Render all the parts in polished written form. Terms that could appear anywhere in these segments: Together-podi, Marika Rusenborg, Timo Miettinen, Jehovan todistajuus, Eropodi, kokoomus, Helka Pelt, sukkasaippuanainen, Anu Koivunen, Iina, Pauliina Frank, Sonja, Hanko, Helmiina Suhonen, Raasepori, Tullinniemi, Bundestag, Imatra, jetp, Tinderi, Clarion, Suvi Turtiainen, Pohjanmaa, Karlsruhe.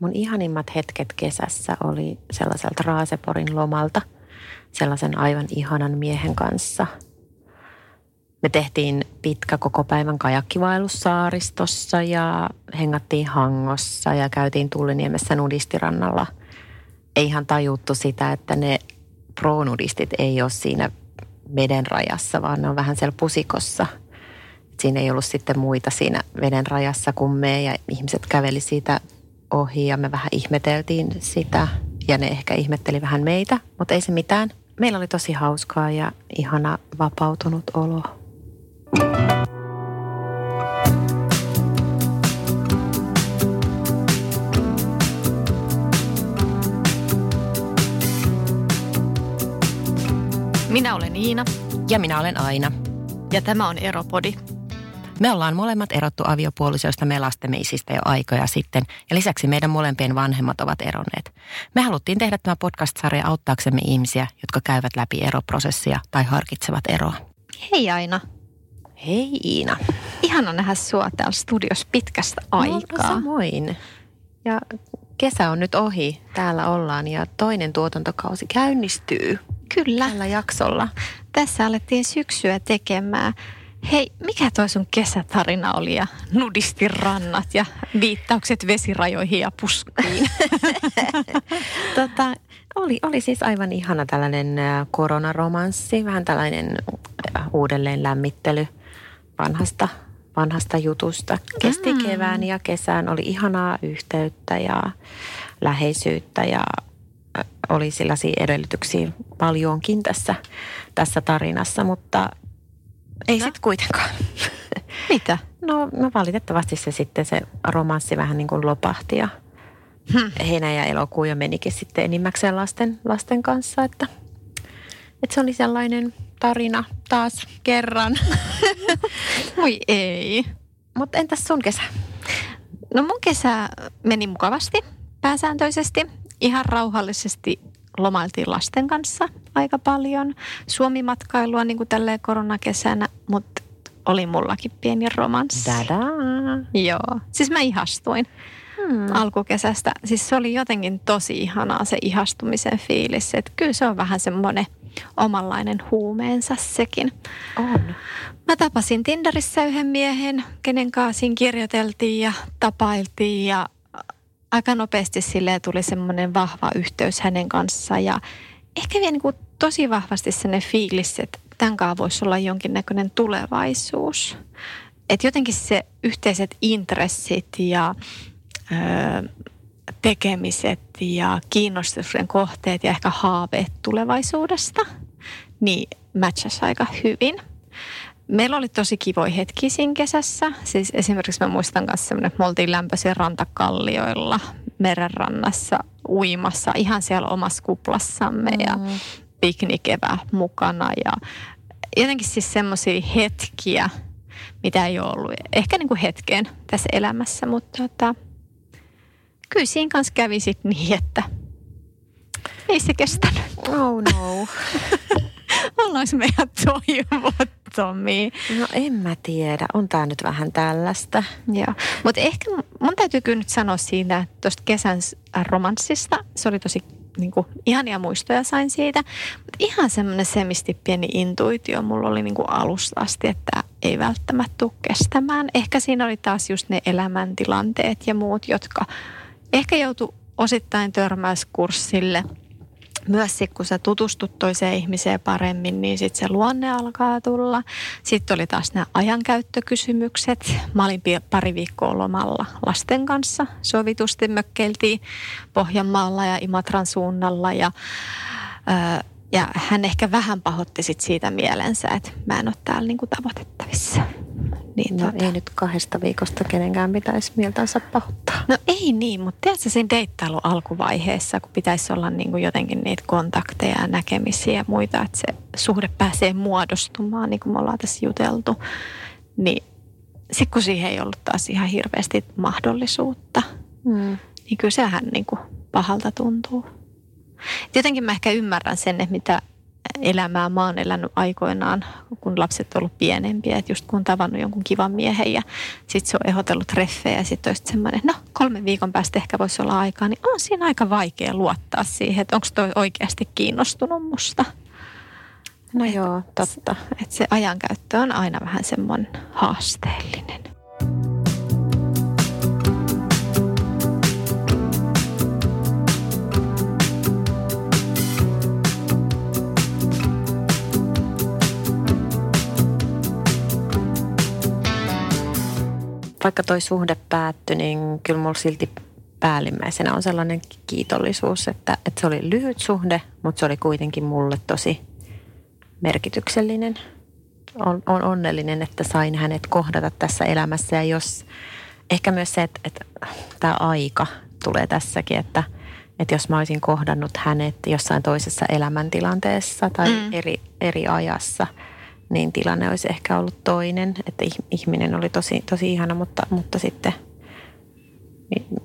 Mun ihanimmat hetket kesässä oli sellaiselta Raaseporin lomalta sellaisen aivan ihanan miehen kanssa. Me tehtiin pitkä koko päivän kajakkivaellus saaristossa ja hengattiin Hangossa ja käytiin Tulliniemessä nudistirannalla. Ei ihan tajuttu sitä, että ne pro-nudistit ei ole siinä veden rajassa, vaan ne on vähän siellä pusikossa. Siinä ei ollut sitten muita siinä veden rajassa kuin me ja ihmiset käveli siitä ohi ja me vähän ihmeteltiin sitä ja ne ehkä ihmetteli vähän meitä, mutta ei se mitään. Meillä oli tosi hauskaa ja ihana vapautunut olo. Minä olen Iina. Ja minä olen Aina. Ja tämä on Eropodi. Me ollaan molemmat erottu aviopuolisoista me lastemme isistä jo aikoja sitten, ja lisäksi meidän molempien vanhemmat ovat eronneet. Me haluttiin tehdä tämä podcast-sarja auttaaksemme ihmisiä, jotka käyvät läpi eroprosessia tai harkitsevat eroa. Hei Aina. Hei Iina. Ihana nähdä sua täällä studiossa pitkästä aikaa. No samoin. Ja kesä on nyt ohi, täällä ollaan ja toinen tuotantokausi käynnistyy. Kyllä. Tällä jaksolla. Tässä alettiin syksyä tekemään. Hei, mikä toi sun kesätarina oli ja nudistirannat ja viittaukset vesirajoihin ja puskiin? Oli siis aivan ihana tällainen koronaromanssi, vähän tällainen uudelleen lämmittely vanhasta jutusta. Kesti kevään ja kesään, oli ihanaa yhteyttä ja läheisyyttä ja oli sellaisia edellytyksiä paljonkin tässä tarinassa, mutta ei no. Sitten kuitenkaan. Mitä? No valitettavasti se romanssi vähän niin kuin lopahti ja heinä ja elokuu jo menikin sitten enimmäkseen lasten kanssa, että se oli sellainen tarina taas kerran. Voi ei. Mutta entäs sun kesä? No mun kesä meni mukavasti pääsääntöisesti. Ihan rauhallisesti lomailtiin lasten kanssa aika paljon. Suomimatkailua niin kuin tälleen koronakesänä, mutta oli mullakin pieni romanssi. Tadaa! Joo, siis mä ihastuin alkukesästä. Siis se oli jotenkin tosi ihanaa se ihastumisen fiilis. Että kyllä se on vähän semmoinen omanlainen huumeensa sekin. On. Mä tapasin Tinderissä yhden miehen, kenen kanssa siinä kirjoiteltiin ja tapailtiin ja aika nopeasti silleen tuli semmoinen vahva yhteys hänen kanssaan ja ehkä vielä niin kuin tosi vahvasti sellainen fiilis, että tämän kanssa voisi olla jonkinnäköinen tulevaisuus. Että jotenkin se yhteiset intressit ja tekemiset ja kiinnostuksen kohteet ja ehkä haaveet tulevaisuudesta, niin matchasi aika hyvin. Meillä oli tosi kivoja hetkiä siinä kesässä. Siis esimerkiksi mä muistan myös semmoinen, että me oltiin lämpöisiä rantakallioilla, merenrannassa, uimassa, ihan siellä omassa kuplassamme ja piknikevä mukana. Ja jotenkin siis semmoisia hetkiä, mitä ei ole ollut ehkä niin kuin hetkeen tässä elämässä, mutta kyllä siinä kanssa kävi sit niin, että ei se kestänyt. Oh no. Ollaanko meidän toivottomia? No en mä tiedä. On tää nyt vähän tällaista. Joo. Mutta ehkä mun täytyy kyllä nyt sanoa siinä, että tuosta kesän romanssista, se oli tosi niinku, ihania muistoja sain siitä. Mutta ihan semmoinen semisti pieni intuitio mulla oli niinku alusta asti, että ei välttämättä tule kestämään. Ehkä siinä oli taas just ne elämäntilanteet ja muut, jotka ehkä joutu osittain törmäyskurssille. Myös sitten, kun sä tutustut toiseen ihmiseen paremmin, niin sitten se luonne alkaa tulla. Sitten oli taas nämä ajankäyttökysymykset. Mä olin pari viikkoa lomalla lasten kanssa. Sovitusti mökkeiltiin Pohjanmaalla ja Imatran suunnalla. Ja hän ehkä vähän pahoitti sit siitä mielensä, että mä en ole täällä niinku tavoitettavissa. Niin, ei nyt 2 viikosta kenenkään pitäisi mieltänsä pahoittaa. No ei niin, mutta tiedätkö siinä deittailun alkuvaiheessa, kun pitäisi olla niinku jotenkin niitä kontakteja ja näkemisiä ja muita, että se suhde pääsee muodostumaan, niin kuin me ollaan tässä juteltu. Niin sitten kun siihen ei ollut taas ihan hirveästi mahdollisuutta, niin kyllä sehän niinku pahalta tuntuu. Jotenkin mä ehkä ymmärrän sen, että mitä elämää mä oon elänyt aikoinaan, kun lapset on ollut pienempiä. Että just kun on tavannut jonkun kivan miehen ja sitten se on ehdotellut treffejä ja sitten olisi semmoinen, no 3 viikon päästä ehkä voisi olla aikaa, niin on siinä aika vaikea luottaa siihen, että onko toi oikeasti kiinnostunut musta. No et, joo, totta. Että se ajankäyttö on aina vähän semmoinen haasteellinen. Vaikka toi suhde päättyi, niin kyllä mulla silti päällimmäisenä on sellainen kiitollisuus, että se oli lyhyt suhde, mutta se oli kuitenkin mulle tosi merkityksellinen. Olen onnellinen, että sain hänet kohdata tässä elämässä ja jos, ehkä myös se, että tämä aika tulee tässäkin, että jos mä olisin kohdannut hänet jossain toisessa elämäntilanteessa tai eri ajassa, niin tilanne olisi ehkä ollut toinen, että ihminen oli tosi ihana, mutta sitten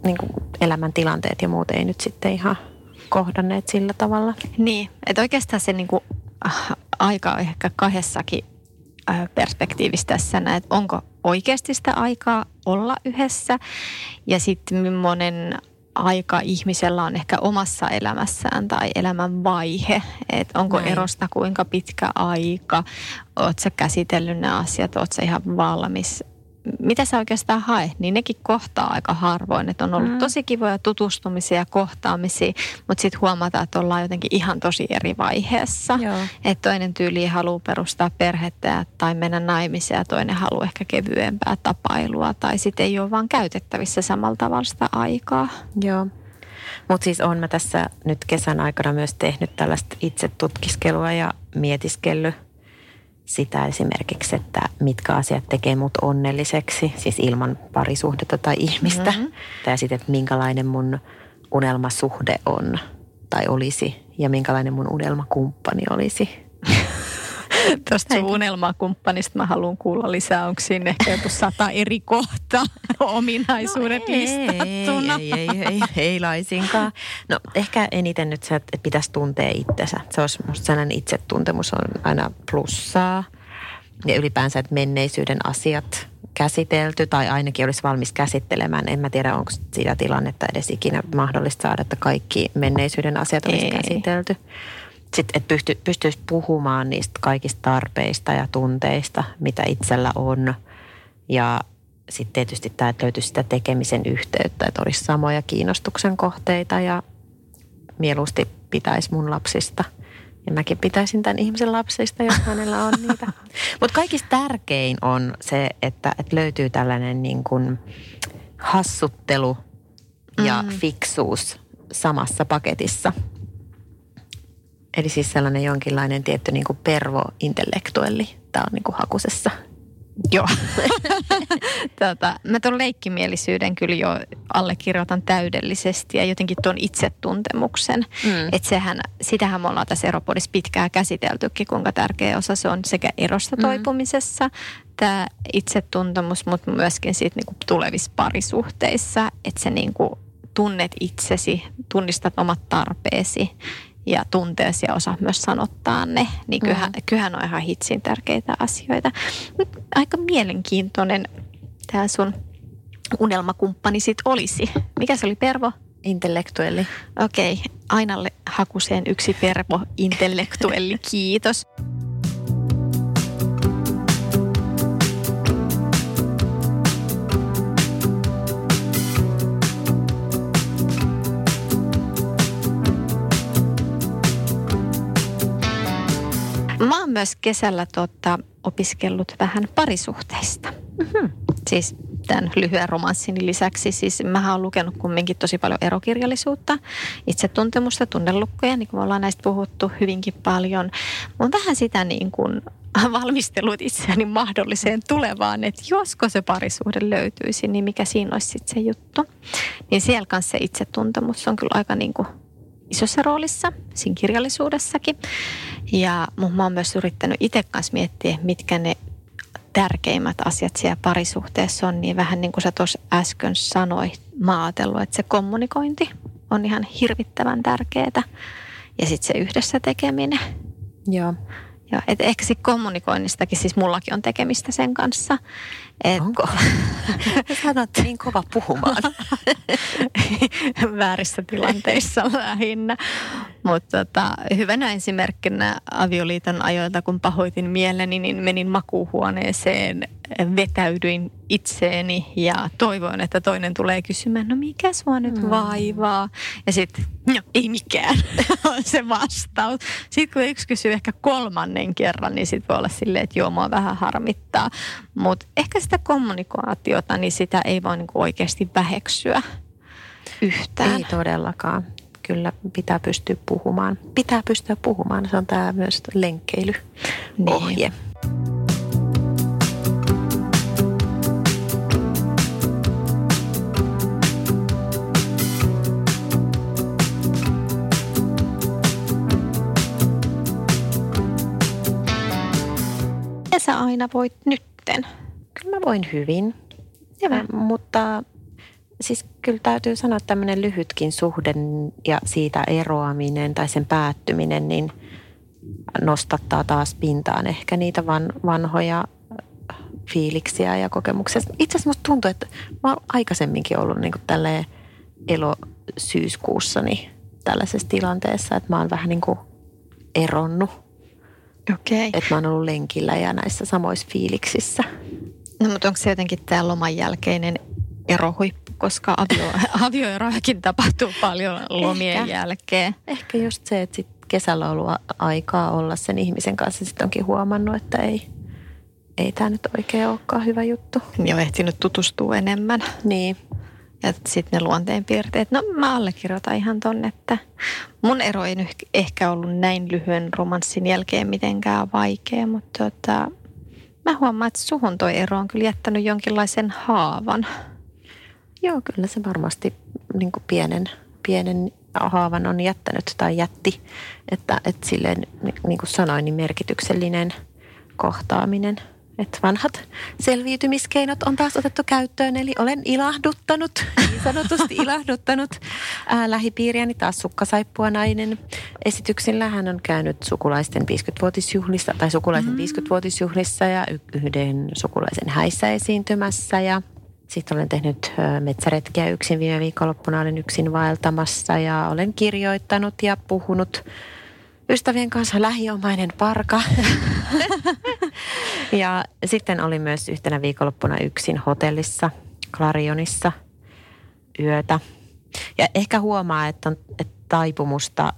niin kuin elämäntilanteet ja muut ei nyt sitten ihan kohdanneet sillä tavalla. Niin, että oikeastaan se niin kuin aika on ehkä kahdessakin perspektiivissä tässä, että onko oikeasti sitä aikaa olla yhdessä ja sitten millainen aika ihmisellä on ehkä omassa elämässään tai elämänvaihe, että onko erosta kuinka pitkä aika, ootko sä käsitellyt nämä asiat, ootko sä ihan valmis, mitä sä oikeastaan haet, niin nekin kohtaa aika harvoin, että on ollut tosi kivoja tutustumisia ja kohtaamisia, mutta sitten huomataan, että ollaan jotenkin ihan tosi eri vaiheessa, että toinen tyyli haluaa perustaa perhettä tai mennä naimisiin ja toinen haluaa ehkä kevyempää tapailua tai sitten ei ole vaan käytettävissä samalla tavalla sitä aikaa. Joo, mutta siis olen mä tässä nyt kesän aikana myös tehnyt tällaista itse tutkiskelua ja mietiskellyt sitä esimerkiksi, että mitkä asiat tekee mut onnelliseksi, siis ilman parisuhdetta tai ihmistä. Mm-hmm. Tai sitten, että minkälainen mun unelmasuhde on tai olisi ja minkälainen mun unelmakumppani olisi. Tuosta unelmakumppanista mä haluan kuulla lisää. Onko siinä ehkä joku 100 eri kohtaa ominaisuudet listattuna? Ei laisinkaan. No ehkä eniten nyt se, että pitäisi tuntea itsensä. Se olisi musta sellainen itsetuntemus on aina plussaa. Ja ylipäänsä, että menneisyyden asiat käsitelty tai ainakin olisi valmis käsittelemään. En mä tiedä, onko sitä tilannetta edes ikinä mahdollista saada, että kaikki menneisyyden asiat olisi käsitelty. Sitten, että pystyisi puhumaan niistä kaikista tarpeista ja tunteista, mitä itsellä on. Ja sitten tietysti tämä, että löytyisi sitä tekemisen yhteyttä, että olisi samoja kiinnostuksen kohteita ja mieluusti pitäisi mun lapsista. Ja mäkin pitäisin tämän ihmisen lapsista, jos hänellä on niitä. Mutta kaikista tärkein on se, että löytyy tällainen niin kuin hassuttelu ja fiksuus samassa paketissa. Eli siis sellainen jonkinlainen tietty niin kuin pervo-intellektuelli. Tämä on niin kuin hakusessa. Joo. Mä tuon leikkimielisyyden kyllä jo allekirjoitan täydellisesti ja jotenkin tuon itsetuntemuksen. Että sitähän me ollaan tässä Eropodissa pitkään käsiteltykin, kuinka tärkeä osa se on sekä erosta toipumisessa, tämä itsetuntemus, mutta myöskin siitä niin kuin tulevissa parisuhteissa. Että sä niin kuin tunnet itsesi, tunnistat omat tarpeesi. Ja tunteesi ja osaa myös sanottaa ne, niin kyllähän on ihan hitsin tärkeitä asioita. Nyt aika mielenkiintoinen tämä sun unelmakumppani sit olisi. Mikä se oli, pervo? Intellektuelli. Okei, aina hakuseen yksi pervo, intellektuelli, kiitos. Mä oon myös kesällä opiskellut vähän parisuhteista. Siis tämän lyhyen romanssini lisäksi. Siis mähän oon lukenut kumminkin tosi paljon erokirjallisuutta, itsetuntemusta, tunnelukkoja, niin kuin me ollaan näistä puhuttu hyvinkin paljon. Mä oon vähän sitä niin kuin valmistellut itseäni mahdolliseen tulevaan, että josko se parisuhde löytyisi, niin mikä siinä olisi sitten se juttu. Niin siellä kanssa se itsetuntemus on kyllä aika niin kuin isossa roolissa, siinä kirjallisuudessakin. Ja mä oon myös yrittänyt itse kanssa miettiä, mitkä ne tärkeimmät asiat siellä parisuhteessa on. Niin vähän niin kuin sä tuossa äsken sanoit, mä oon ajatellut, että se kommunikointi on ihan hirvittävän tärkeää. Ja sitten se yhdessä tekeminen. Joo. Ja et ehkä sit kommunikoinnistakin, siis mullakin on tekemistä sen kanssa. Sä olet niin kova puhumaan. Väärissä tilanteissa lähinnä. Mutta hyvänä esimerkkinä avioliiton ajoilta, kun pahoitin mieleni, niin menin makuuhuoneeseen, vetäydyin itseeni ja toivoin, että toinen tulee kysymään, no mikä sua nyt vaivaa? Ja sitten, no ei mikään, on se vastaus. Sitten kun yksi kysyy ehkä kolmannen kerran, niin sitten voi olla silleen, että joo, mua vähän harmittaa. Mutta ehkä sitä kommunikaatiota, niin sitä ei voi niinku oikeasti väheksyä yhtään. Ei todellakaan. Kyllä pitää pystyä puhumaan. Pitää pystyä puhumaan. Se on tämä myös lenkkeilyohje. Niin. Sä aina voit nytten. Kyllä mä voin hyvin, mutta siis kyllä täytyy sanoa, että tämmöinen lyhytkin suhde ja siitä eroaminen tai sen päättyminen, niin nostattaa taas pintaan ehkä niitä vanhoja fiiliksiä ja kokemuksia. Itse asiassa musta tuntuu, että mä oon aikaisemminkin ollut niin kuin tälleen elosyyskuussani tällaisessa tilanteessa, että mä oon vähän niin kuin eronnut. Okei. Että mä oon ollut lenkillä ja näissä samoissa fiiliksissä. No mutta onko se jotenkin tämä loman jälkeinen erohuippu, koska avioerojakin tapahtuu paljon lomien jälkeen? Ehkä just se, että sit kesällä on ollut aikaa olla sen ihmisen kanssa, sitten onkin huomannut, että ei tämä nyt oikein olekaan hyvä juttu. Niin on ehtinyt tutustua enemmän. Niin. Ja sitten ne luonteenpiirteet. No mä allekirjoitan ihan ton, että mun ero ei nyt ehkä ollut näin lyhyen romanssin jälkeen mitenkään vaikea, mutta mä huomaan, että suhun toi ero on kyllä jättänyt jonkinlaisen haavan. Joo, kyllä se varmasti niin kuin pienen haavan on jättänyt tai jätti, että silleen niin kuin sanoin, niin merkityksellinen kohtaaminen. Että vanhat selviytymiskeinot on taas otettu käyttöön, eli olen ilahduttanut, niin sanotusti ilahduttanut lähipiiriäni taas sukkasaippuanainen. Esityksillä hän on käynyt sukulaisten 50-vuotisjuhlissa tai sukulaisen 50-vuotisjuhlissa ja yhden sukulaisen häissä esiintymässä ja sitten olen tehnyt metsäretkiä yksin viime viikonloppuna, olen yksin vaeltamassa ja olen kirjoittanut ja puhunut ystävien kanssa lähiomainen parka. Ja sitten olin myös yhtenä viikonloppuna yksin hotellissa, Clarionissa, yötä. Ja ehkä huomaa, että taipumusta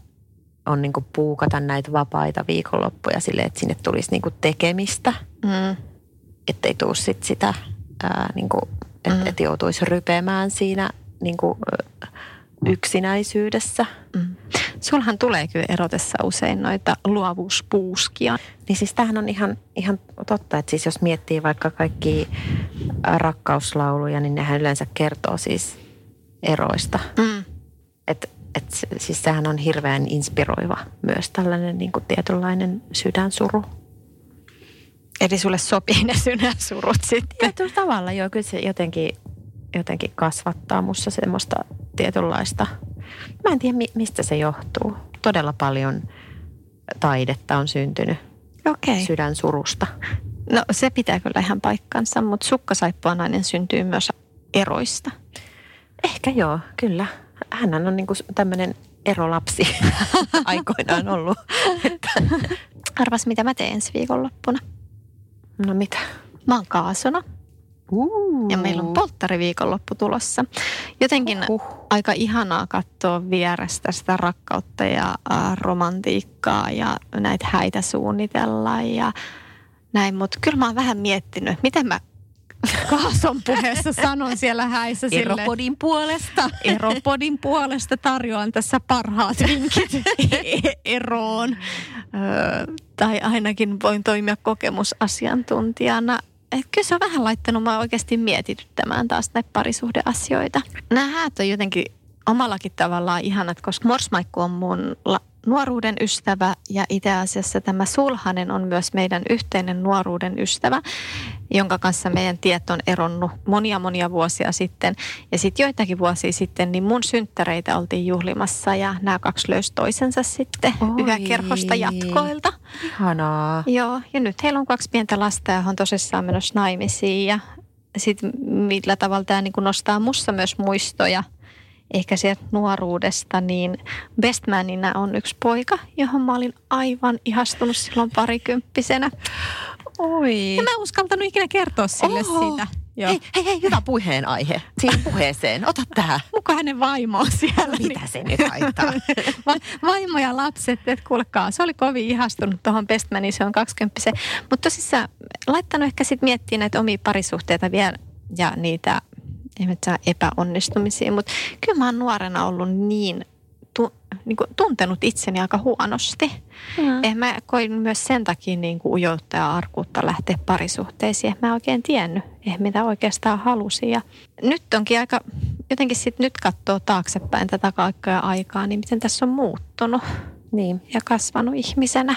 on niinku puukata näitä vapaita viikonloppuja silleen, että sinne tulisi niinku tekemistä. Ettei tule sitten sitä, että joutuisi rypemään siinä niinku yksinäisyydessä. Sulhan tulee kyllä erotessa usein noita luovuuspuuskia. Niin siis tämähän on ihan totta, että siis jos miettii vaikka kaikki rakkauslauluja, niin nehän yleensä kertoo siis eroista. Siis sehän on hirveän inspiroiva myös tällainen niin kuin tietynlainen sydänsuru. Eli sulle sopii ne sydänsurut sitten? Tietyllä tavalla joo, kyllä se jotenkin kasvattaa musta semmoista tietynlaista. Mä en tiedä, mistä se johtuu. Todella paljon taidetta on syntynyt sydänsurusta. No se pitää kyllä ihan paikkansa, mutta sukkasaippuanainen syntyy myös eroista. Ehkä joo, kyllä. Hänhän on niinku tämmöinen erolapsi aikoinaan ollut. Arvas, mitä mä teen ensi viikonloppuna. No mitä? Mä oon kaasona. Ja meillä on polttariviikonloppu tulossa. Jotenkin aika ihanaa katsoa vierestä sitä rakkautta ja romantiikkaa ja näitä häitä suunnitellaan ja näin. Mutta kyllä mä oon vähän miettinyt, miten mä Kaason puheessa sanon siellä häissä sille. Eropodin puolesta tarjoan tässä parhaat vinkit eroon. Tai ainakin voin toimia kokemusasiantuntijana. Kyllä se on vähän laittanut mä oikeasti mietityttämään taas näitä parisuhdeasioita. Nämä häät on jotenkin omallakin tavallaan ihanat, koska morsmaikku on mun nuoruuden ystävä ja itse asiassa tämä sulhanen on myös meidän yhteinen nuoruuden ystävä, jonka kanssa meidän tiet on eronnut monia vuosia sitten. Ja sitten joitakin vuosia sitten niin mun synttäreitä oltiin juhlimassa ja nämä kaksi löysi toisensa sitten yökerhosta jatkoilta. Ihanaa. Joo, ja nyt heillä on 2 pientä lasta ja on tosissaan menossa naimisiin ja sitten millä tavalla tämä niin nostaa musta myös muistoja. Ehkä sieltä nuoruudesta, niin bestmanina on yksi poika, johon mä olin aivan ihastunut silloin parikymppisenä. Oi. Ja mä en uskaltanut ikinä kertoa sille sitä. Hei, hyvä puheenaihe. Siihen puheeseen, ota tää. Muka hänen vaimo siellä. Mitä se nyt haittaa? Vaimo ja lapset, et kuulkaa. Se oli kovin ihastunut tuohon bestmaniin, se on 20. Mutta tosissaan laittanut ehkä sit miettiä näitä omia parisuhteita vielä ja niitä epäonnistumisiin, mutta kyllä mä oon nuorena ollut niin tuntenut itseni aika huonosti. Mä koin myös sen takia niin kuin ujoutta ja arkuutta lähteä parisuhteisiin. Mä en oikein tiennyt, mitä oikeastaan halusin. Ja nyt onkin aika, jotenkin sitten nyt katsoo taaksepäin tätä kaikkea aikaa, niin miten tässä on muuttunut ja kasvanut ihmisenä.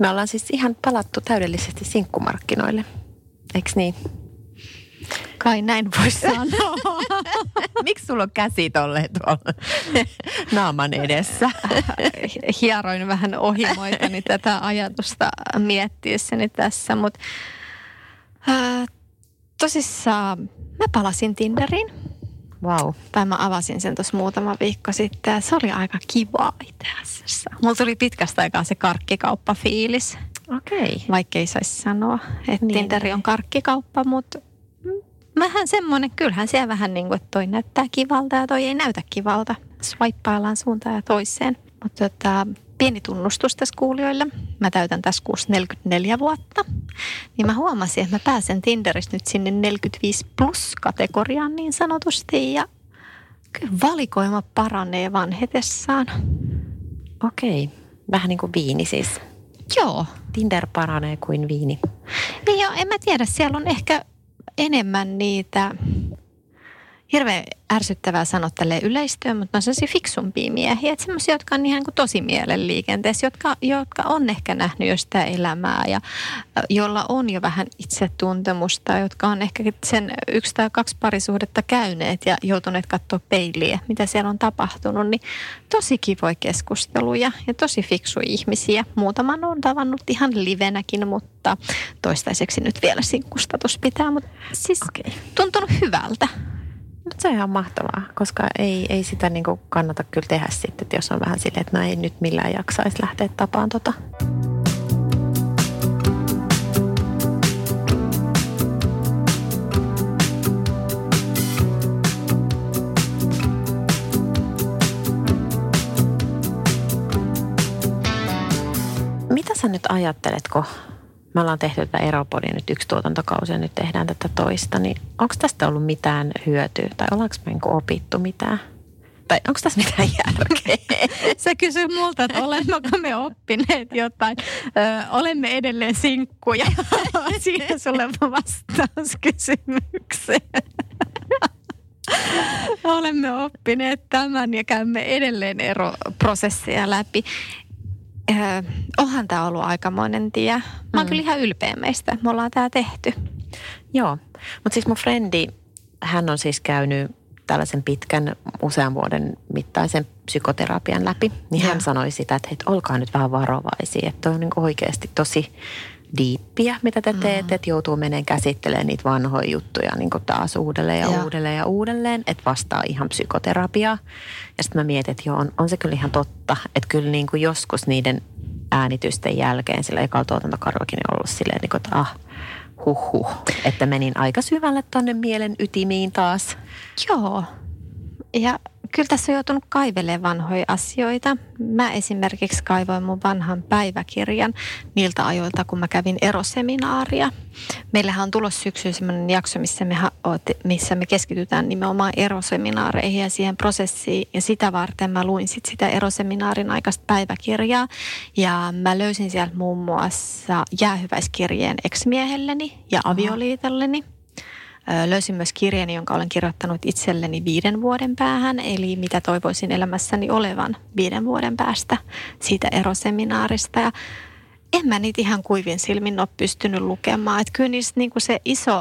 Me ollaan siis ihan palattu täydellisesti sinkkumarkkinoille, eikö niin? Kai näin voisi sanoa. Miksi sulla on käsi tolleen tuolla naaman edessä? Hieroin vähän ohimoitani tätä ajatusta miettiessäni tässä, mutta tosissaan mä palasin Tinderiin. Wow. Tai mä avasin sen tuossa muutama viikko sitten ja se oli aika kivaa itse asiassa. Mulla tuli pitkästä aikaa se karkkikauppafiilis. Okei. Vaikka ei saisi sanoa, että niin. Tinderi on karkkikauppa, mutta vähän semmoinen, kyllähän siellä vähän niin kuin, että toi näyttää kivalta ja toi ei näytä kivalta. Swippaillaan suuntaan ja toiseen. Mutta pieni tunnustus tässä kuulijoille. Mä täytän tässä kuussa 44 vuotta. Niin mä huomasin, että mä pääsen Tinderissä nyt sinne 45+-kategoriaan niin sanotusti. Ja kyllä valikoima paranee vanhetessaan. Okei. Vähän niin kuin viini siis. Joo. Tinder paranee kuin viini. Niin joo, en mä tiedä. Siellä on ehkä enemmän niitä... Hirveän ärsyttävää sanoa tälleen yleistöön, mutta ne on sellaisia fiksumpia miehiä. Että sellaisia, jotka on ihan kuin tosi mielen liikenteessä, jotka on ehkä nähnyt jo sitä elämää ja jolla on jo vähän itsetuntemusta, jotka on ehkä sen 1 tai 2 parisuhdetta käyneet ja joutuneet katsoa peiliä, mitä siellä on tapahtunut. Niin tosi kivoja keskusteluja ja tosi fiksuja ihmisiä. Muutaman on tavannut ihan livenäkin, mutta toistaiseksi nyt vielä sinkkustatus pitää. Mutta siis tuntunut hyvältä. Mutta se on ihan mahtavaa, koska ei sitä niin kuin kannata kyllä tehdä sitten, että jos on vähän silleen, että no ei nyt millään jaksaisi lähteä tapaan tota. Mitä sä nyt ajattelet, kun me ollaan tehty tätä Eropodia nyt 1 tuotantokausi ja nyt tehdään tätä toista, niin onko tästä ollut mitään hyötyä tai ollaanko me opittu mitään? Tai onko tässä mitään järkeä? Sä kysyt multa, että olemmeko me oppineet jotain. Olemme edelleen sinkkuja. Siihen sulle vastaus kysymykseen. Olemme oppineet tämän ja käymme edelleen eroprosessia läpi. Onhan tämä ollut aikamoinen tie. Mä oon kyllä ihan ylpeä meistä. Me ollaan tämä tehty. Joo, mutta siis mun frendi, hän on siis käynyt tällaisen pitkän, usean vuoden mittaisen psykoterapian läpi. Niin hän sanoi sitä, että olkaa nyt vähän varovaisia. Että toi on niin oikeasti tosi diippiä, mitä te teette. Että joutuu meneen käsittelemään niitä vanhoja juttuja niin taas uudelleen ja uudelleen ja uudelleen. Että vastaa ihan psykoterapiaa. Ja sitten mä mietin, että on se kyllä ihan totta. Että kyllä niin kuin joskus niiden äänitysten jälkeen sillä ekalla tuotantokarvakin on ollut silleen, niin kuin, että että menin aika syvälle tuonne mielen ytimiin taas. Joo. Ja Kyllä tässä on joutunut kaivelemaan vanhoja asioita. Mä esimerkiksi kaivoin mun vanhan päiväkirjan niiltä ajoilta, kun mä kävin eroseminaaria. Meillähän on tulossa syksyyn sellainen jakso, missä me keskitytään nimenomaan eroseminaareihin ja siihen prosessiin. Ja sitä varten mä luin sitä eroseminaarin aikaista päiväkirjaa. Ja mä löysin sieltä muun muassa jäähyväiskirjeen ex-miehelleni ja avioliitolleni. Löysin myös kirjani, jonka olen kirjoittanut itselleni 5 vuoden päähän, eli mitä toivoisin elämässäni olevan 5 vuoden päästä siitä eroseminaarista. Ja en mä niitä ihan kuivin silmin ole pystynyt lukemaan. Että kyllä niistä niin kuin se iso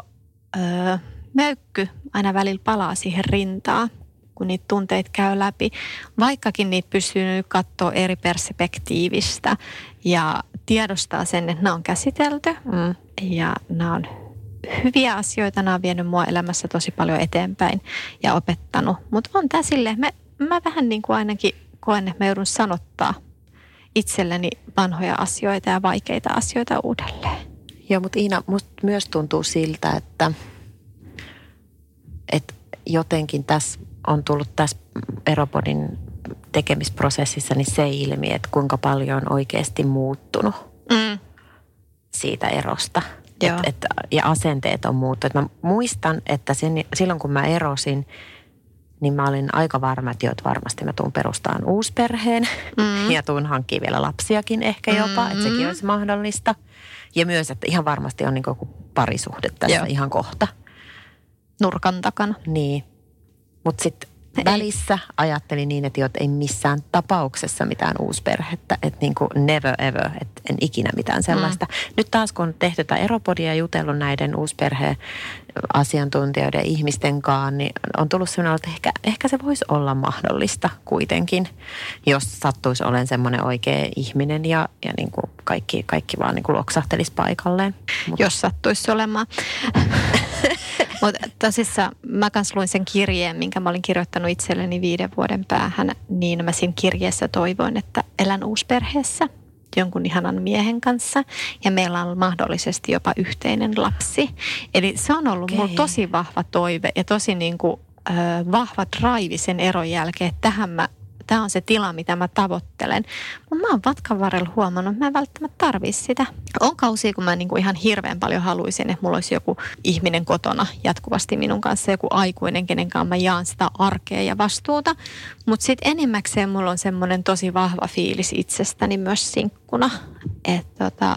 möykky aina välillä palaa siihen rintaan, kun niitä tunteita käy läpi. Vaikkakin niitä pystyy katsoa eri perspektiivistä ja tiedostaa sen, että nämä on käsitelty ja nämä on hyviä asioita. Nämä on vienyt mua elämässä tosi paljon eteenpäin ja opettanut. Mutta on tämä silleen, mä vähän niin kuin ainakin koen, että mä joudun sanottaa itselleni vanhoja asioita ja vaikeita asioita uudelleen. Joo, mutta Iina, musta myös tuntuu siltä, että jotenkin tässä on tullut tässä Eropodin tekemisprosessissa niin se ilmi, että kuinka paljon on oikeasti muuttunut siitä erosta. Ja asenteet on muuttunut. Mä muistan, että silloin kun mä erosin, niin mä olin aika varma, että varmasti mä tuun perustamaan uusperheen ja tuun hankkiin vielä lapsiakin ehkä jopa, että sekin olisi mahdollista. Ja myös, että ihan varmasti on niin kuin parisuhde tässä ihan kohta. Nurkan takana. Niin. Mutta sitten välissä ajattelin niin, että ei missään tapauksessa mitään uusperhettä, että niin kuin never ever, että en ikinä mitään sellaista. Nyt taas kun on tehty tätä Eropodia ja jutellut näiden uusperheasiantuntijoiden ihmisten kanssa, niin on tullut sellainen, että ehkä se voisi olla mahdollista kuitenkin, jos sattuisi olemaan semmoinen oikea ihminen ja niin kuin kaikki vaan niin kuin loksahtelisi paikalleen. Jos sattuisi olemaan. Mutta tosissaan mä kans luin sen kirjeen, minkä mä olin kirjoittanut itselleni 5 vuoden päähän, niin mä siinä kirjeessä toivoin, että elän uusperheessä jonkun ihanan miehen kanssa ja meillä on mahdollisesti jopa yhteinen lapsi. Eli se on ollut mulla tosi vahva toive ja tosi niinku, vahva drive sen eron jälkeen, että tämä on se tila, mitä mä tavoittelen. Mutta mä oon matkan varrella huomannut, että mä en välttämättä tarvii sitä. On kausia, kun mä niinku ihan hirveän paljon haluaisin, että mulla olisi joku ihminen kotona jatkuvasti minun kanssa, joku aikuinen, kenenkaan mä jaan sitä arkea ja vastuuta. Mutta sitten enimmäkseen mulla on semmoinen tosi vahva fiilis itsestäni myös sinkkuna. Että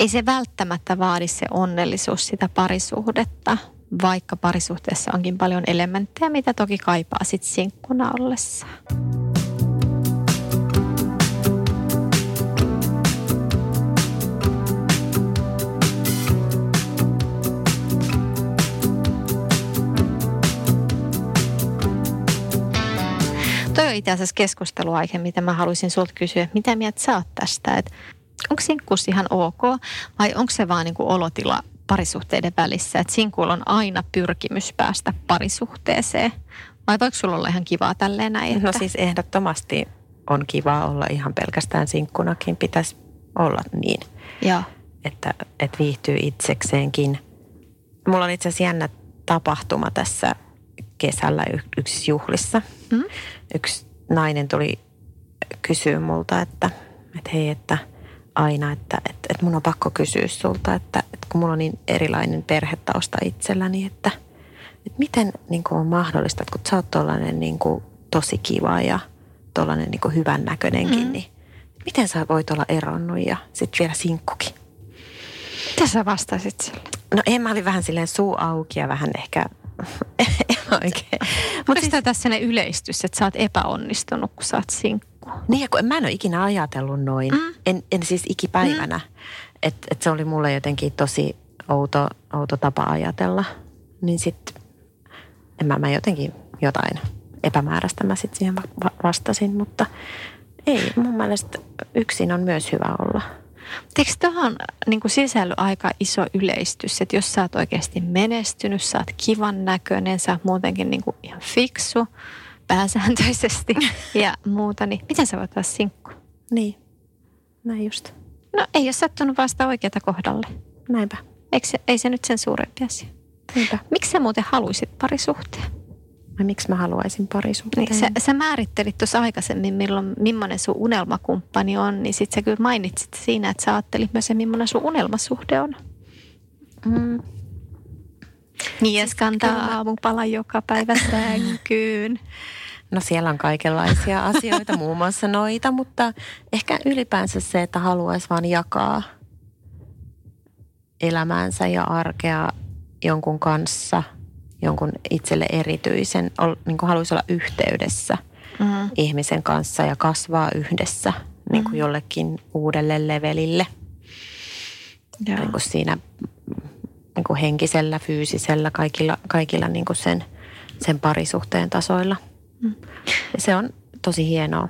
ei se välttämättä vaadi se onnellisuus sitä parisuhdetta, vaikka parisuhteessa onkin paljon elementtejä, mitä toki kaipaa sitten sinkkuna ollessa. Toi on itse asiassa keskusteluaihe, mitä mä haluaisin sulta kysyä, että mitä mieltä sä oot tästä? Et onko sinkkuus ihan ok vai onko se vaan niinku olotila parisuhteiden välissä, että sinkulla on aina pyrkimys päästä parisuhteeseen? Vai voiko sulla olla ihan kivaa tälleen näin? No siis ehdottomasti on kivaa olla ihan pelkästään sinkkunakin, pitäisi olla niin, että viihtyy itsekseenkin. Mulla on itse asiassa jännä tapahtuma tässä kesällä yksi juhlissa. Yksi nainen tuli kysyä multa, että hei, että aina, että mun on pakko kysyä sulta, että kun mulla on niin erilainen perhetausta itselläni, että miten niin kuin on mahdollista, että kun sä oot tollainen niin kuin tosi kiva ja tollainen niin kuin hyvän näköinenkin, niin miten sä voit olla eronnut ja sitten vielä sinkkukin? Mitä sä vastasit sille? No mä olin vähän silleen suu auki ja vähän ehkä oikein. Mutta siis tässä sellainen yleistys, että sä oot epäonnistunut, kun sä oot sinkku. Niin, kun mä en ole ikinä ajatellut noin. En siis ikipäivänä. Että se oli mulle jotenkin tosi outo tapa ajatella. Niin sitten mä jotenkin jotain epämääräistä mä sitten siihen vastasin, mutta ei. Mun mielestä yksin on myös hyvä olla. Eikö tuohon niin kuin sisälly aika iso yleistys, että jos sä oot oikeasti menestynyt, sä oot kivan näköinen, sä oot muutenkin niin kuin ihan fiksu pääsääntöisesti ja muuta, niin miten sä voit olla sinkku? Niin, näin just. No ei ole sattunut vasta oikeata kohdalle. Näinpä. Ei se nyt sen suurempi asia. Niinpä. Miksi sä muuten haluisit parisuhteen? Miksi mä haluaisin parisuhteen? Niin, sä määrittelit tuossa aikaisemmin, millainen sun unelmakumppani on, niin sitten sä kyllä mainitsit siinä, että sä ajattelit myös, millainen sun unelmasuhde on. Mm. Mies kantaa aamupalan joka päivä sänkyyn. No siellä on kaikenlaisia asioita, muun muassa noita, mutta ehkä ylipäänsä se, että haluaisi vaan jakaa elämäänsä ja arkea jonkun kanssa, jonkun itselle erityisen, niin kuin haluaisi olla yhteydessä ihmisen kanssa ja kasvaa yhdessä niin kuin jollekin uudelle levelille. Joo. Niin kuin siinä niin kuin henkisellä, fyysisellä, kaikilla niin kuin sen parisuhteen tasoilla. Se on tosi hienoa.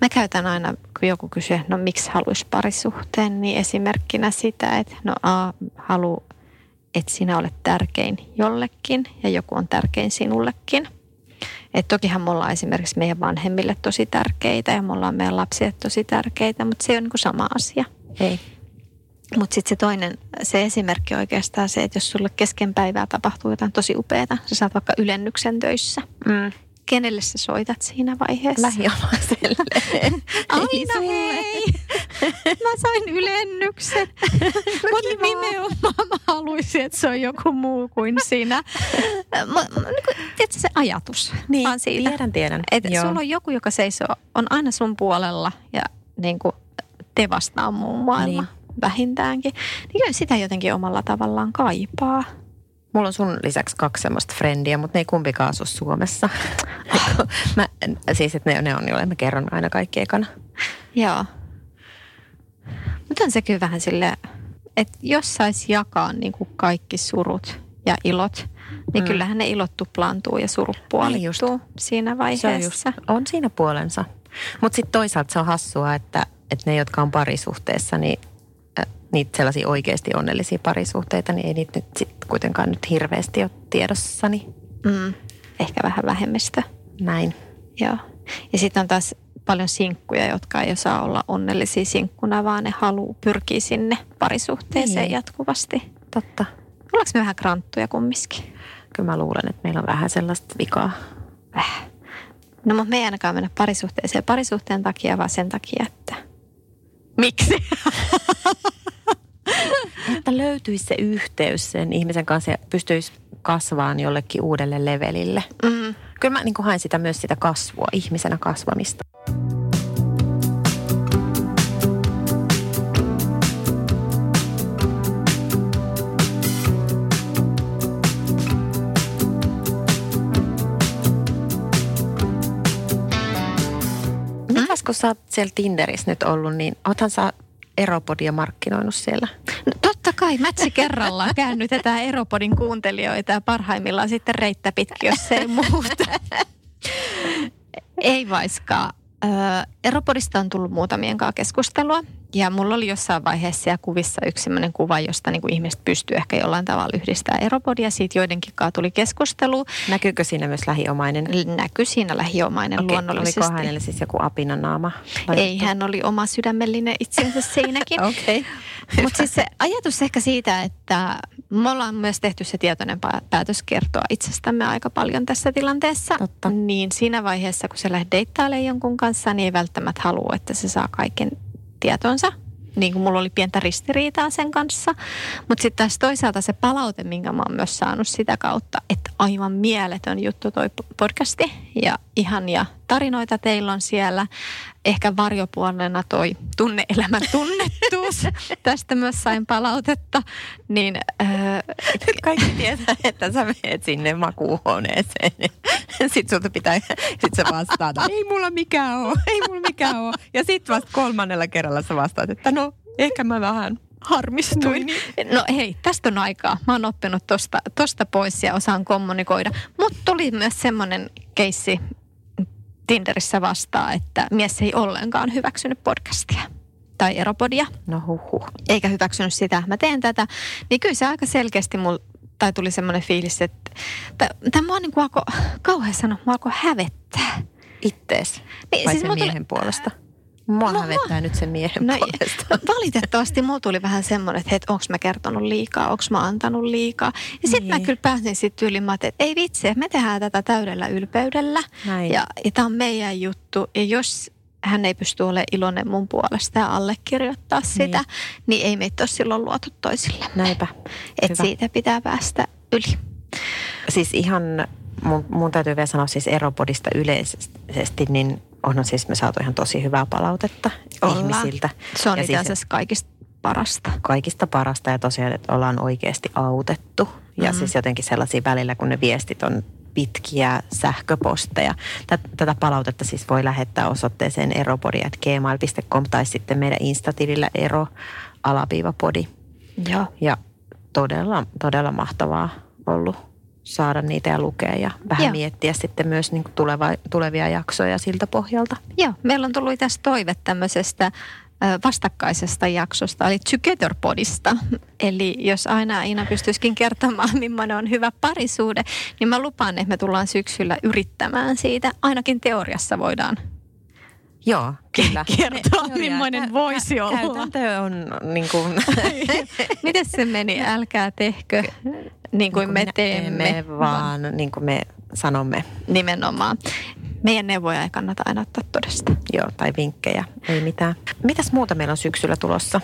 Mä käytän aina, kun joku kysyy, no miksi haluaisi parisuhteen, niin esimerkkinä sitä, että no haluaa, että sinä olet tärkein jollekin ja joku on tärkein sinullekin. Et tokihan me ollaan esimerkiksi meidän vanhemmille tosi tärkeitä ja me ollaan meidän lapsille tosi tärkeitä, mutta se ei ole niin kuin sama asia. Ei. Mutta sitten se toinen, se esimerkki oikeastaan se, että jos sulle kesken päivää tapahtuu jotain tosi upeata, sä saat vaikka ylennyksen töissä. Mm. Kenelle sä soitat siinä vaiheessa? Lähiomaiselle. Aina hei! Mä sain ylennyksen. Mutta nimenomaan mä haluaisin, että se on joku muu kuin sinä. Tiedätkö se ajatus? Niin, vaan siitä, tiedän. Että sulla on joku, joka seisoo, on aina sun puolella ja niin kuin te vastaa muun maailma. Niin. Vähintäänkin. Niin kyllä sitä jotenkin omalla tavallaan kaipaa. Mulla on sun lisäksi 2 semmoista frendiä, mutta ne ei kumpikaan asu Suomessa. Siis, että ne on jolle mä kerron aina kaikki ekana. Joo. Mutta on se kyllä vähän silleen, että jos saisi jakaa niin kuin kaikki surut ja ilot, niin kyllähän ne ilot tuplaantuu ja surut puolittuu siinä vaiheessa. On siinä puolensa. Mutta sitten toisaalta se on hassua, että ne, jotka on parisuhteessa, niin niitä sellaisia oikeasti onnellisia parisuhteita, niin ei niitä nyt sitten kuitenkaan nyt hirveästi ole tiedossani. Mm. Ehkä vähän vähemmistö. Näin. Joo. Ja sitten on taas paljon sinkkuja, jotka ei osaa olla onnellisia sinkkuna, vaan ne haluaa pyrkiä sinne parisuhteeseen jatkuvasti. Totta. Ollaanko me vähän kranttuja kumminkin? Kyllä mä luulen, että meillä on vähän sellaista vikaa. Vähän. No mutta me ei ainakaan mennä parisuhteeseen parisuhteen takia, vaan sen takia, että... Miksi? Että löytyisi se yhteys sen ihmisen kanssa ja pystyisi kasvaan jollekin uudelle levelille. Mm. Kyllä mä niin kuin haen sitä myös sitä kasvua, ihmisenä kasvamista. Mitäs kun sä oot siellä Tinderissä nyt ollut, niin oothan sä Eropodia markkinoinut siellä? No, totta kai, mätsi kerrallaan käännytetään Eropodin kuuntelijoita ja parhaimmillaan sitten reittä pitkin, jos ei muuta. Ei vaiskaan. Eropodista on tullut muutamien kanssa keskustelua ja mulla oli jossain vaiheessa ja kuvissa yksi sellainen kuva, josta niin kuin ihmiset pystyy ehkä jollain tavalla yhdistämään Eropodia. Siitä joidenkin kanssa tuli keskustelu. Näkyykö siinä myös lähiomainen? Näkyy siinä lähiomainen luonnollisesti. Oliko hänellä siis joku apinanaama? Ei, hän oli oma sydämellinen itsensä siinäkin. Okay. Mutta siis se ajatus ehkä siitä, että me ollaan myös tehty se tietoinen päätös kertoa itsestämme aika paljon tässä tilanteessa. Totta. Niin siinä vaiheessa, kun sä lähdet deittailemaan jonkun kanssa, niin ei välttämättä halua, että se saa kaiken tietonsa. Niin kuin mulla oli pientä ristiriitaa sen kanssa. Mutta sitten taas toisaalta se palaute, minkä mä oon myös saanut sitä kautta, että aivan mieletön juttu toi podcasti ja ihania tarinoita teillä on siellä. Ehkä varjopuolena toi tunne-elämän tunnettuus. Tästä myös sain palautetta. Niin, kaikki tietää, että sä menet sinne makuuhuoneeseen. Sitten sulta pitää, sit sä vastaat, ei mulla mikään ole, ei mulla mikään ole. Ja sitten vasta 3 kerralla sä vastaat, että no ehkä mä vähän harmistuin. No hei, tästä on aikaa. Mä oon oppinut tosta pois ja osaan kommunikoida. Mutta tuli myös semmoinen keissi Tinderissä vastaa, että mies ei ollenkaan hyväksynyt podcastia tai Eropodia. No huhhuh. Eikä hyväksynyt sitä, mä teen tätä. Niin kyllä se aika selkeästi mulla, tai tuli semmoinen fiilis, että tämä on niin kuin alkoi, kauhean sanoa, mua alkoi hävettää. Ittees? Niin, vai siis sen miehen puolesta? Mua hävettää nyt sen miehen puolesta. Valitettavasti mulla tuli vähän semmoinen, että onko mä kertonut liikaa, onko mä antanut liikaa. Ja sitten mä kyllä pääsin sitten yli, että ei vitsi, me tehdään tätä täydellä ylpeydellä. Näin. Ja tämä on meidän juttu. Ja jos hän ei pysty olemaan iloinen mun puolesta ja allekirjoittaa sitä, niin ei meitä ole silloin luotu toisille. Näinpä. Että siitä pitää päästä yli. Siis ihan, mun täytyy vielä sanoa siis Eropodista yleisesti, niin onhan siis me saatu ihan tosi hyvää palautetta ihmisiltä. Se on itse asiassa kaikista parasta. Kaikista parasta ja tosiaan, että ollaan oikeasti autettu. Ja siis jotenkin sellaisia välillä, kun ne viestit on pitkiä sähköposteja. Tätä palautetta siis voi lähettää osoitteeseen eropodi@gmail.com tai sitten meidän Insta-tilillä ero_podi. Joo. Ja todella, todella mahtavaa ollut saada niitä ja lukea ja vähän miettiä sitten myös niin kuin tulevia jaksoja siltä pohjalta. Joo, meillä on tullut tässä toive tämmöisestä vastakkaisesta jaksosta, eli Together-podista. Eli jos aina Iina pystyisikin kertomaan, millainen on hyvä parisuhde, niin mä lupaan, että me tullaan syksyllä yrittämään siitä. Ainakin teoriassa voidaan. Joo, kyllä. Kertoa, millainen voisi olla. Käytäntö on niin kuin... Miten se meni? Älkää tehkö niin kuin me teemme. Vaan niin kuin me sanomme. Nimenomaan. Meidän neuvoja ei kannata aina ottaa todesta. Joo, tai vinkkejä, ei mitään. Mitäs muuta meillä on syksyllä tulossa?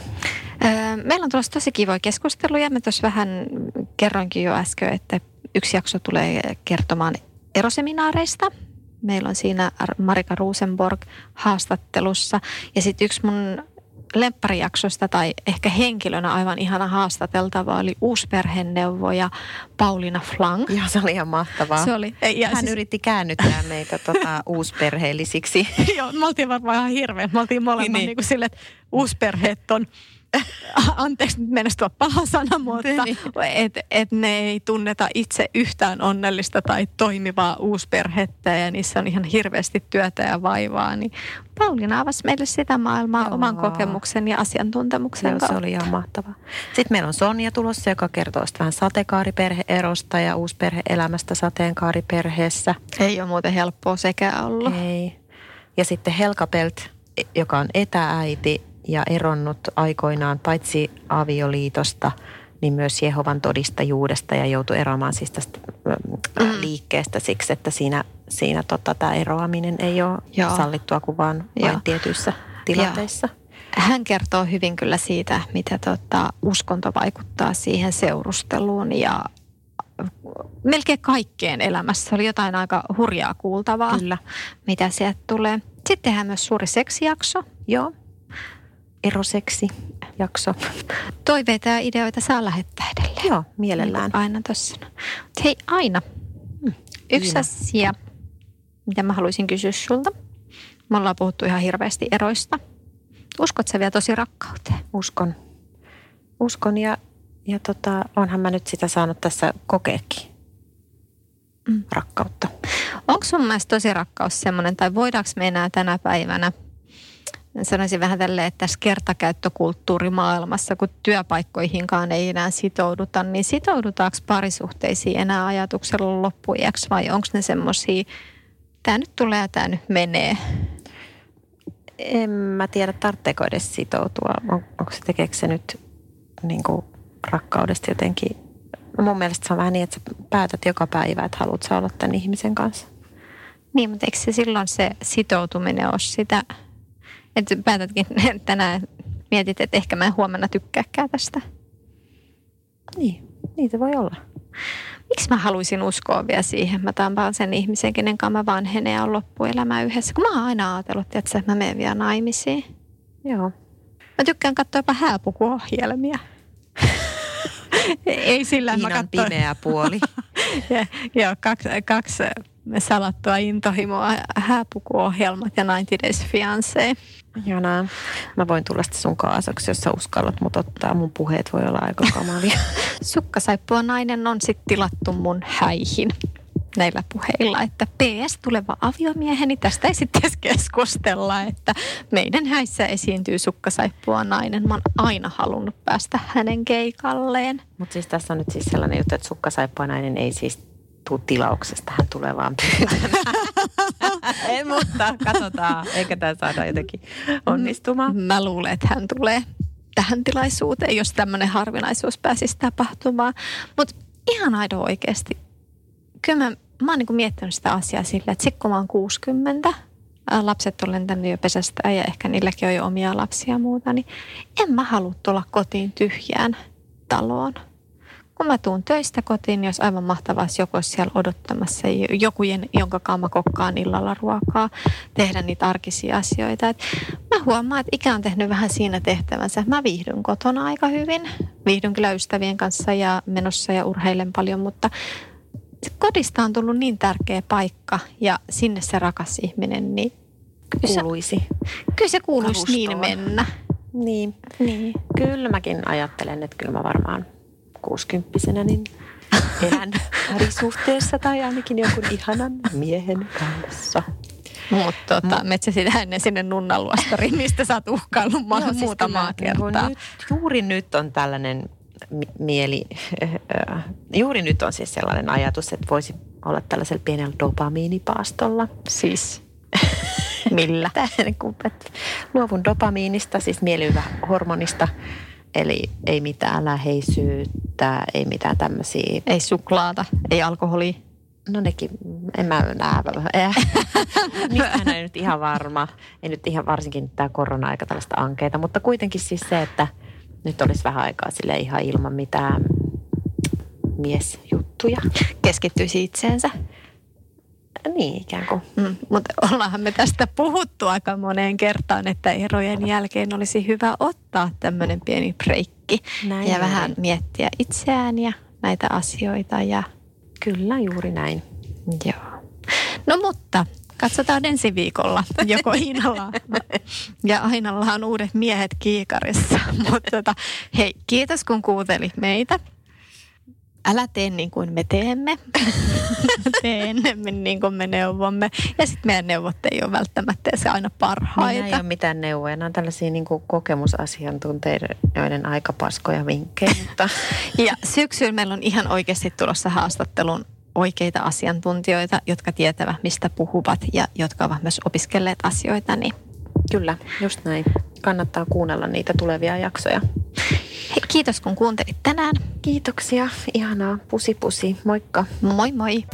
Meillä on tulossa tosi kivoja keskusteluja. Mä tuossa vähän kerroinkin jo äsken, että yksi jakso tulee kertomaan eroseminaareista. Meillä on siinä Marika Rusenborg haastattelussa. Ja sitten yksi mun lempparijaksosta tai ehkä henkilönä aivan ihana haastateltava oli uusperheneuvoja Pauliina Frank. Joo, se oli ihan mahtavaa. Se oli. Hän yritti käännyttää meitä uusperheellisiksi. Joo, me oltiin varmaan ihan hirveä. Me oltiin molemmat niin kuin silleen, että uusperheet on... Anteeksi, nyt mennäisi tuo paha sana, mutta et ne ei tunneta itse yhtään onnellista tai toimivaa uusperhettä ja niissä on ihan hirveästi työtä ja vaivaa. Niin Pauliina avasi meille sitä maailmaa oman kokemuksen ja asiantuntemuksen kautta. Se oli ihan mahtavaa. Sitten meillä on Sonja tulossa, joka kertoo vähän sateenkaariperhe-erosta ja uusperhe-elämästä sateenkaariperheessä. Ei ole muuten helppoa sekään ollut. Ei. Ja sitten Helka Pelt, joka on etääiti ja eronnut aikoinaan paitsi avioliitosta, niin myös Jehovan todistajuudesta ja joutui eroamaan siis tästä liikkeestä siksi, että siinä tämä eroaminen ei ole sallittua kuin vain tietyissä tilanteissa. Hän kertoo hyvin kyllä siitä, mitä uskonto vaikuttaa siihen seurusteluun ja melkein kaikkeen elämässä. Oli jotain aika hurjaa kuultavaa, mitä sieltä tulee. Sitten tehdään myös suuri seksijakso. Joo. Eroseksi-jakso. Toiveita ja ideoita saa lähettää edelleen. Joo, mielellään. Aina tossa. Hei Aina, yksi asia, mitä mä haluaisin kysyä sulta. Me ollaan puhuttu ihan hirveästi eroista. Uskotko sä vielä tosi rakkauteen? Uskon. Uskon ja onhan mä nyt sitä saanut tässä kokeekin. Rakkautta. Onko sun mielestä tosi rakkaus semmoinen, tai voidaanko me enää tänä päivänä, sanoisin vähän tälleen, että tässä kertakäyttökulttuurimaailmassa, kun työpaikkoihinkaan ei enää sitouduta, niin sitoudutaanko parisuhteisiin enää ajatuksella loppuiäksi vai onko ne semmoisia, tämä nyt tulee ja tämä nyt menee? En mä tiedä, tarvitseeko edes sitoutua. Onko se, tekeekö se nyt niin kuin rakkaudesta jotenkin? Mun mielestä se on vähän niin, että sä päätät joka päivä, että haluat sä olla tämän ihmisen kanssa. Niin, mutta eikö se silloin se sitoutuminen ole sitä... Että päätätkin tänään, mietit, että ehkä mä en huomenna tykkääkään tästä. Niin se voi olla. Miksi mä haluaisin uskoa vielä siihen? Mä tampaan sen ihmisen, kenen kanssa mä vanhenen ja on loppuelämää yhdessä. Kun mä oon aina ajatellut, että mä menen vielä naimisiin. Joo. Mä tykkään katsoa jopa hääpukuohjelmia. Ei sillä Iinan mä katsoin. Pimeä puoli. Joo, kaksi salattua intohimoa, hääpukuohjelmat ja 90 Days Fiancé. Jona, mä voin tulla sitten sun kaasoksi, jos sä uskallat mut ottaa. Mun puheet voi olla aika kamalia. Sukkasaippua nainen on sitten tilattu mun häihin näillä puheilla, että PS tuleva aviomieheni, tästä ei sitten keskustella, että meidän häissä esiintyy sukkasaippua nainen. Mä oon aina halunnut päästä hänen keikalleen. Mutta siis tässä on nyt siis sellainen juttu, että sukkasaippua nainen ei siis tuu tilauksesta, hän tulee vaan pyytämään. Ei, mutta katsotaan, eikä tämä saada jotenkin onnistumaan. Mä luulen, että hän tulee tähän tilaisuuteen, jos tämmöinen harvinaisuus pääsisi tapahtumaan. Mutta ihan aido oikeasti. Kyllä mä oon niinku miettinyt sitä asiaa sillä, että kun mä oon 60, lapset on lentänyt jo pesästä ja ehkä niilläkin on jo omia lapsia ja muuta, niin en mä halua tulla kotiin tyhjään taloon. Kun mä tuun töistä kotiin, niin olisi aivan mahtavaa, jos joku olisi siellä odottamassa joku, jonka mä kokkaan illalla ruokaa, tehdä niitä arkisia asioita. Et mä huomaan, että ikä on tehnyt vähän siinä tehtävänsä. Mä viihdyn kotona aika hyvin. Viihdyn kyllä ystävien kanssa ja menossa ja urheilen paljon, mutta kodista on tullut niin tärkeä paikka ja sinne se rakas ihminen, niin kuuluisi. Kyllä se kuuluisi niin mennä. Niin. Kyllä mäkin ajattelen, että kyllä mä varmaan 60-vuotiaana niin elän parisuhteessa tai ainakin jonkun ihanan miehen kanssa. Mutta metsä sitä ennen sinne nunnanluostariin, mistä sä oot uhkaillut muutamaa kertaa. Juuri nyt on siis sellainen ajatus, että voisi olla tällaisella pienellä dopamiinipaastolla. Siis millä? Luovun dopamiinista, siis mielihyvähormonista. Eli ei mitään läheisyyttä, ei mitään tämmöisiä. Ei suklaata, ei alkoholia. No nekin, en mä näe. Mistään ei nyt ihan varma. Ei nyt ihan varsinkin tämä korona-aika tällaista ankeita, mutta kuitenkin siis se, että nyt olisi vähän aikaa sille ihan ilman mitään miesjuttuja. Keskittyisi itseensä. Niin, ikään kuin. Mutta ollaanhan me tästä puhuttu aika moneen kertaan, että erojen jälkeen olisi hyvä ottaa tämmöinen pieni breikki. Ja vähän miettiä itseään ja näitä asioita. Ja kyllä, juuri näin. Joo. No mutta katsotaan ensi viikolla, joko Iinalla ja Ainalla on uudet miehet kiikarissa. Mutta hei, kiitos kun kuuntelit meitä. Älä tee niin kuin me teemme. Tee ennemmin niin kuin me neuvomme. Ja sitten meidän neuvot ei ole välttämättä se aina parhaita. Minä ei ole mitään neuvoja. Nämä on tällaisia niin kuin kokemusasiantuntijoiden aikapaskoja vinkkejä. Ja syksyllä meillä on ihan oikeasti tulossa haastattelun oikeita asiantuntijoita, jotka tietävät, mistä puhuvat ja jotka ovat myös opiskelleet asioita. Niin. Kyllä, just näin. Kannattaa kuunnella niitä tulevia jaksoja. Hei, kiitos kun kuuntelit tänään. Kiitoksia, ihanaa. Pusi pusi, moikka. Moi moi.